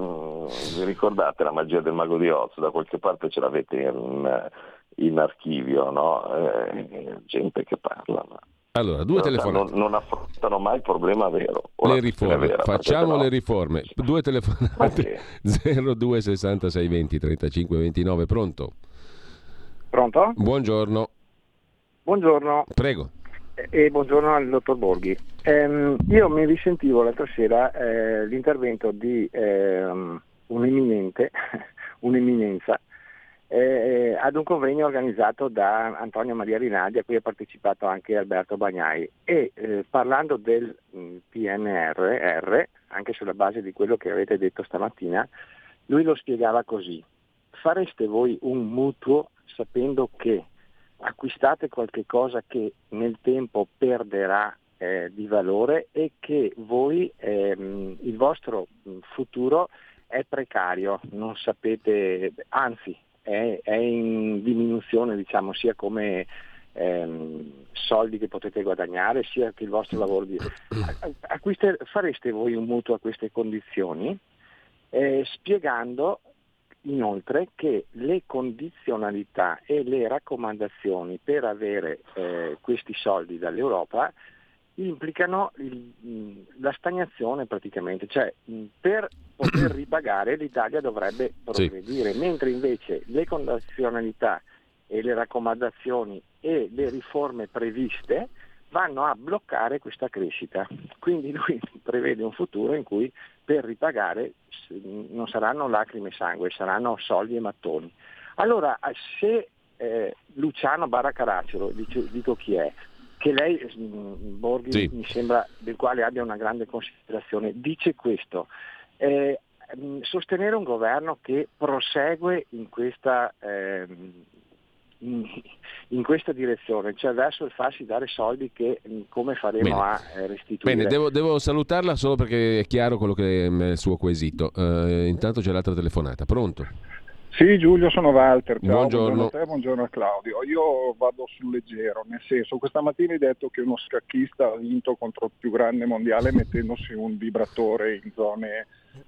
vi ricordate la magia del mago di Oz? Da qualche parte ce l'avete in, in archivio, no? Eh, gente che parla. Ma... Allora, due telefonate. Non, non affrontano mai il problema vero. O le riforme. Vera, facciamo no. le riforme. Due telefonate. zero due sessantasei venti trentacinque ventinove. Pronto? Pronto? Buongiorno. Buongiorno. Prego. E buongiorno al dottor Borghi. Ehm, io mi risentivo l'altra sera eh, l'intervento di... Ehm, un'eminente, un'eminenza, eh, ad un convegno organizzato da Antonio Maria Rinaldi a cui ha partecipato anche Alberto Bagnai e eh, parlando del P N R R, anche sulla base di quello che avete detto stamattina, lui lo spiegava così: fareste voi un mutuo sapendo che acquistate qualche cosa che nel tempo perderà eh, di valore e che voi, ehm, il vostro futuro è precario, non sapete, anzi è, è in diminuzione, diciamo, sia come ehm, soldi che potete guadagnare sia che il vostro lavoro di... Acquiste, fareste voi un mutuo a queste condizioni, eh, spiegando inoltre che le condizionalità e le raccomandazioni per avere eh, questi soldi dall'Europa implicano il, la stagnazione praticamente, cioè per poter ripagare l'Italia dovrebbe provvedere, sì. Mentre invece le condizionalità e le raccomandazioni e le riforme previste vanno a bloccare questa crescita, quindi lui prevede un futuro in cui per ripagare non saranno lacrime e sangue, saranno soldi e mattoni. Allora se eh, Luciano Baracaracero, dico, dico chi è, che lei, Borghi, sì. Mi sembra del quale abbia una grande considerazione, dice questo, eh, sostenere un governo che prosegue in questa, eh, in, in questa direzione, cioè verso il farsi dare soldi che come faremo Bene. a restituire. Bene, devo, devo salutarla solo perché è chiaro quello che è il suo quesito, eh, intanto c'è l'altra telefonata, pronto? Sì, Giulio, sono Walter, ciao, buongiorno. Buongiorno a te, buongiorno a Claudio. Io vado sul leggero, nel senso, questa mattina hai detto che uno scacchista ha vinto contro il più grande mondiale mettendosi un vibratore in zone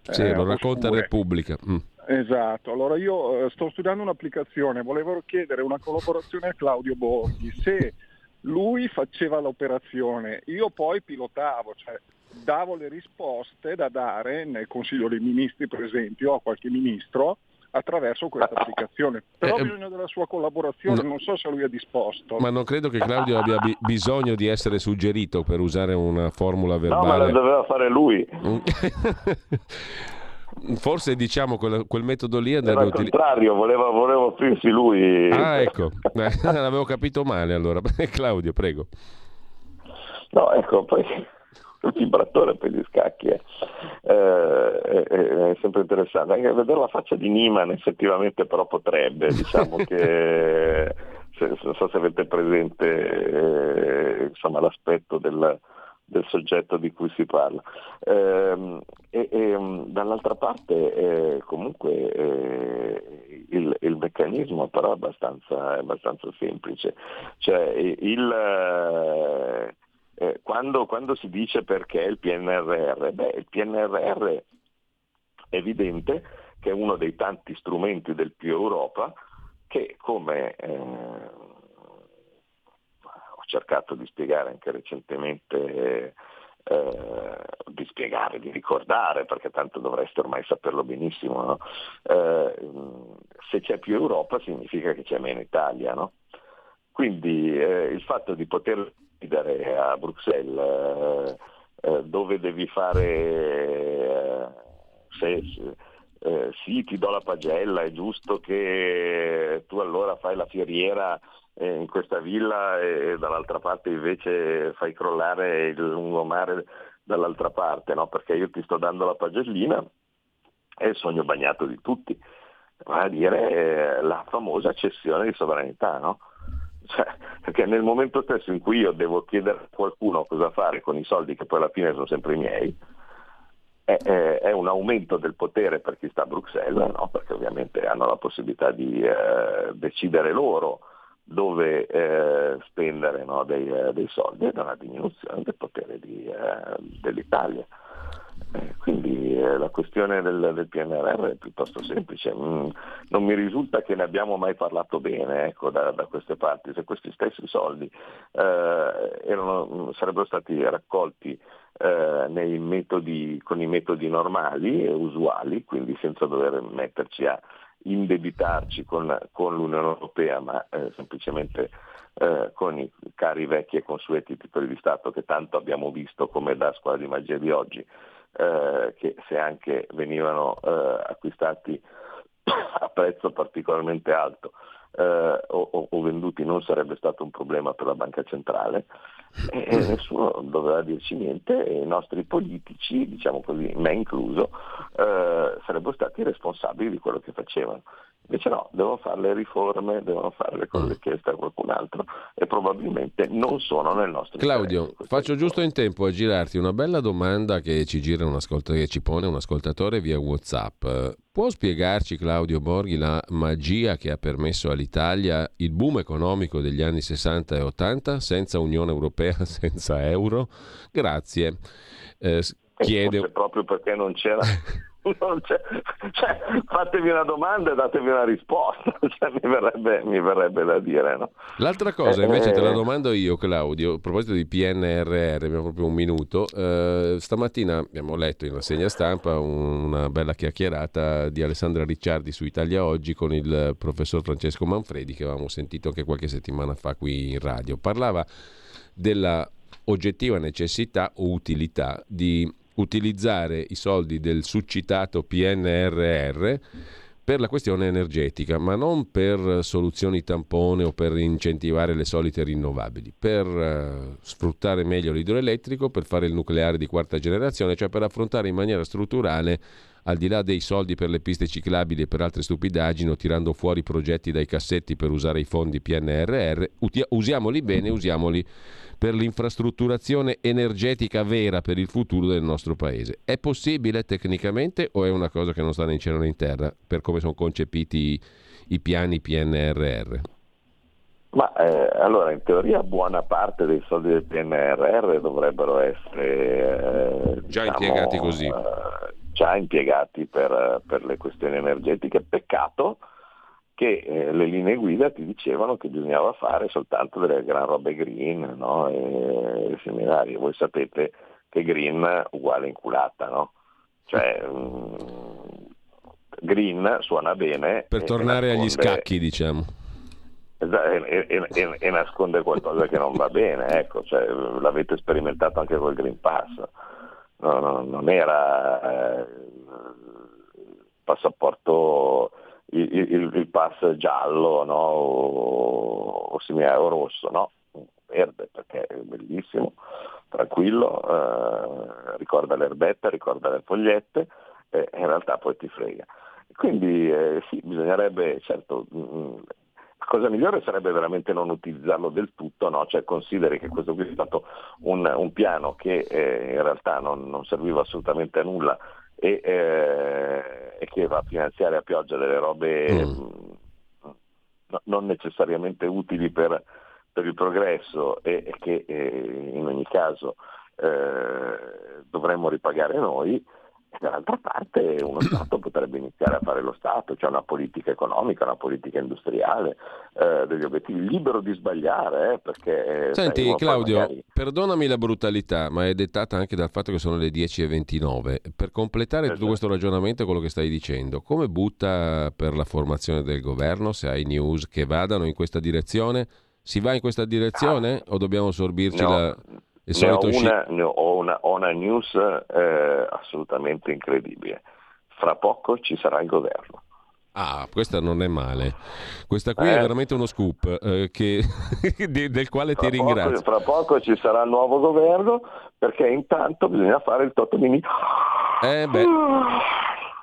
eh, Sì, lo racconta oscure. Repubblica. Mm. Esatto, allora io eh, sto studiando un'applicazione, volevo chiedere una collaborazione a Claudio Borghi, se lui faceva l'operazione, io poi pilotavo, cioè davo le risposte da dare nel Consiglio dei Ministri, per esempio, a qualche ministro, attraverso questa applicazione, però eh, bisogna della sua collaborazione, no, non so se lui è disposto. Ma non credo che Claudio abbia bi- bisogno di essere suggerito per usare una formula verbale. No, ma la doveva fare lui. Forse diciamo quel, quel metodo lì andrebbe al contrario, voleva, voleva offrirsi lui. Ah, ecco, l'avevo capito male allora. Claudio, prego. No, ecco, poi il vibratore per gli scacchi eh. Eh, è, è sempre interessante anche vedere la faccia di Niman, effettivamente, però potrebbe, diciamo che se, non so se avete presente eh, insomma l'aspetto del, del soggetto di cui si parla eh, e, e dall'altra parte eh, comunque eh, il, il meccanismo però è abbastanza, è abbastanza semplice, cioè il eh, Eh, quando, quando si dice perché il P N R R? Beh, il P N R R è evidente che è uno dei tanti strumenti del più Europa che, come eh, ho cercato di spiegare anche recentemente eh, eh, di spiegare, di ricordare, perché tanto dovreste ormai saperlo benissimo, no? Eh, se c'è più Europa significa che c'è meno Italia, no? Quindi eh, il fatto di poter decidere a Bruxelles eh, eh, dove devi fare, eh, se, se eh, sì ti do la pagella, è giusto che tu allora fai la fioriera in questa villa e dall'altra parte invece fai crollare il lungomare dall'altra parte, no? Perché io ti sto dando la pagellina, è il sogno bagnato di tutti, va a dire la famosa cessione di sovranità, no? Cioè, perché nel momento stesso in cui io devo chiedere a qualcuno cosa fare con i soldi che poi alla fine sono sempre i miei, è, è, è un aumento del potere per chi sta a Bruxelles, no? Perché ovviamente hanno la possibilità di eh, decidere loro dove eh, spendere, no, dei, eh, dei soldi, ed è una diminuzione del potere di, eh, dell'Italia. Eh, quindi eh, la questione del, del P N R R è piuttosto semplice. Mm, non mi risulta che ne abbiamo mai parlato bene, ecco, da, da queste parti. Se questi stessi soldi eh, erano, sarebbero stati raccolti eh, nei metodi, con i metodi normali e usuali, quindi senza dover metterci a indebitarci con, con l'Unione Europea, ma eh, semplicemente eh, con i cari vecchi e consueti titoli di Stato che tanto abbiamo visto, come da Scuola di Magia di oggi, eh, che se anche venivano eh, acquistati a prezzo particolarmente alto eh, o, o venduti non sarebbe stato un problema per la Banca Centrale, e, e nessuno doveva dirci niente, e i nostri politici, diciamo così, me incluso, eh, sarebbero stati responsabili di quello che facevano. Invece no, devono fare le riforme, devono fare le cose chieste a qualcun altro, e probabilmente non sono nel nostro Claudio, faccio giusto in tempo a girarti una bella domanda che ci gira un ascoltatore, che ci pone un ascoltatore via WhatsApp. Può spiegarci, Claudio Borghi, la magia che ha permesso all'Italia il boom economico degli anni sessanta e ottanta senza Unione Europea, senza euro? Grazie. Eh, chiede... Forse proprio perché non c'era... Non c'è, cioè, fatevi una domanda e datevi una risposta, cioè, mi, verrebbe, mi verrebbe da dire, no? L'altra cosa invece eh, te la domando io, Claudio, a proposito di P N R R, abbiamo proprio un minuto, eh, stamattina abbiamo letto in rassegna stampa una bella chiacchierata di Alessandra Ricciardi su Italia Oggi con il professor Francesco Manfredi, che avevamo sentito anche qualche settimana fa qui in radio. Parlava della oggettiva necessità o utilità di utilizzare i soldi del succitato P N R R per la questione energetica, ma non per soluzioni tampone o per incentivare le solite rinnovabili, per uh, sfruttare meglio l'idroelettrico, per fare il nucleare di quarta generazione, cioè per affrontare in maniera strutturale, al di là dei soldi per le piste ciclabili e per altre stupidaggini, o tirando fuori progetti dai cassetti per usare i fondi P N R R, uti- usiamoli bene, usiamoli per l'infrastrutturazione energetica vera per il futuro del nostro paese. È possibile tecnicamente o è una cosa che non sta né in cielo né in terra per come sono concepiti i piani P N R R? Ma eh, allora in teoria buona parte dei soldi del P N R R dovrebbero essere eh, già diciamo, impiegati così, eh, già impiegati per, per le questioni energetiche. Peccato che eh, le linee guida ti dicevano che bisognava fare soltanto delle gran robe green, no? E seminari. Voi sapete che green uguale inculata, no? Cioè mm, green suona bene. Per tornare nasconde, agli scacchi, diciamo. E, e, e, e nasconde qualcosa che non va bene, ecco, cioè, l'avete sperimentato anche col Green Pass. No, no, non era eh, passaporto. Il, il, il pass giallo, no? o, o simile o rosso, no? Verde, perché è bellissimo, tranquillo, eh, ricorda le erbette, ricorda le fogliette, e eh, in realtà poi ti frega. Quindi eh, sì, bisognerebbe, certo, mh, la cosa migliore sarebbe veramente non utilizzarlo del tutto, no? Cioè consideri che questo qui è stato un, un piano che eh, in realtà non, non serviva assolutamente a nulla, e eh, che va a finanziare a pioggia delle robe mm. mh, no, non necessariamente utili per, per il progresso, e, e che eh, in ogni caso eh, dovremmo ripagare noi, Dall'altra parte uno Stato potrebbe iniziare a fare lo Stato, c'è cioè una politica economica, una politica industriale, eh, degli obiettivi, libero di sbagliare. Eh, perché Senti sai, Claudio, magari... perdonami la brutalità, ma è dettata anche dal fatto che sono le dieci e ventinove. Per completare esatto. tutto questo ragionamento e quello che stai dicendo, come butta per la formazione del governo, se hai news che vadano in questa direzione? Si va in questa direzione ah, o dobbiamo sorbirci no. la... Ne ho, una, ne ho una, ho una news eh, assolutamente incredibile. Fra poco ci sarà il governo. Ah, questa non è male. Questa qui eh. è veramente uno scoop eh, che, del quale fra ti poco, ringrazio. Fra poco ci sarà il nuovo governo, perché intanto bisogna fare il toto mini. Eh beh.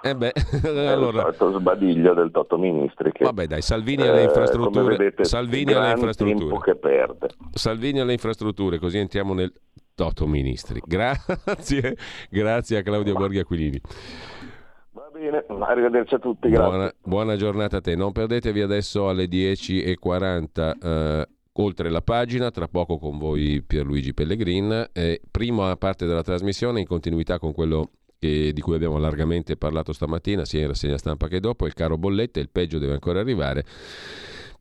Eh beh, allora il sbadiglio del Toto Ministri che, vabbè dai, Salvini alle eh, infrastrutture vedete, Salvini alle infrastrutture che perde. Salvini alle infrastrutture, così entriamo nel Toto Ministri. Grazie, grazie a Claudio Borghi Aquilini. Va bene, arrivederci a tutti, grazie. Buona, buona giornata a te. Non perdetevi adesso alle dieci e quaranta eh, Oltre la pagina, tra poco con voi Pierluigi Pellegrin, eh, prima parte della trasmissione in continuità con quello di cui abbiamo largamente parlato stamattina, sia in rassegna stampa che dopo, il caro bollette, il peggio deve ancora arrivare.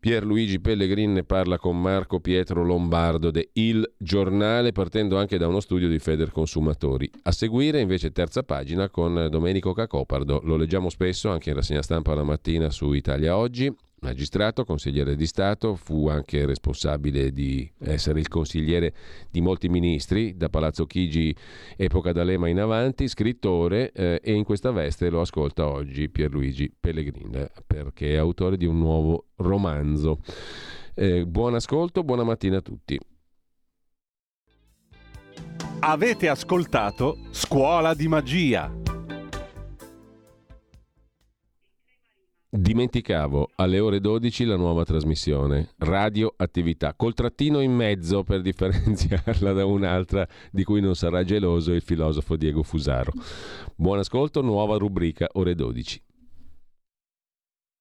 Pierluigi Pellegrin ne parla con Marco Pietro Lombardo de Il Giornale, partendo anche da uno studio di Federconsumatori. A seguire invece terza pagina con Domenico Cacopardo, lo leggiamo spesso anche in rassegna stampa la mattina su Italia Oggi, magistrato, consigliere di Stato, fu anche responsabile di essere il consigliere di molti ministri, da Palazzo Chigi, epoca D'Alema in avanti, scrittore eh, e in questa veste lo ascolta oggi Pierluigi Pellegrin, perché è autore di un nuovo romanzo. Eh, buon ascolto, buona mattina a tutti. Avete ascoltato Scuola di Magia. Dimenticavo, alle ore dodici la nuova trasmissione, radioattività, col trattino in mezzo per differenziarla da un'altra di cui non sarà geloso il filosofo Diego Fusaro. Buon ascolto, nuova rubrica, ore dodici.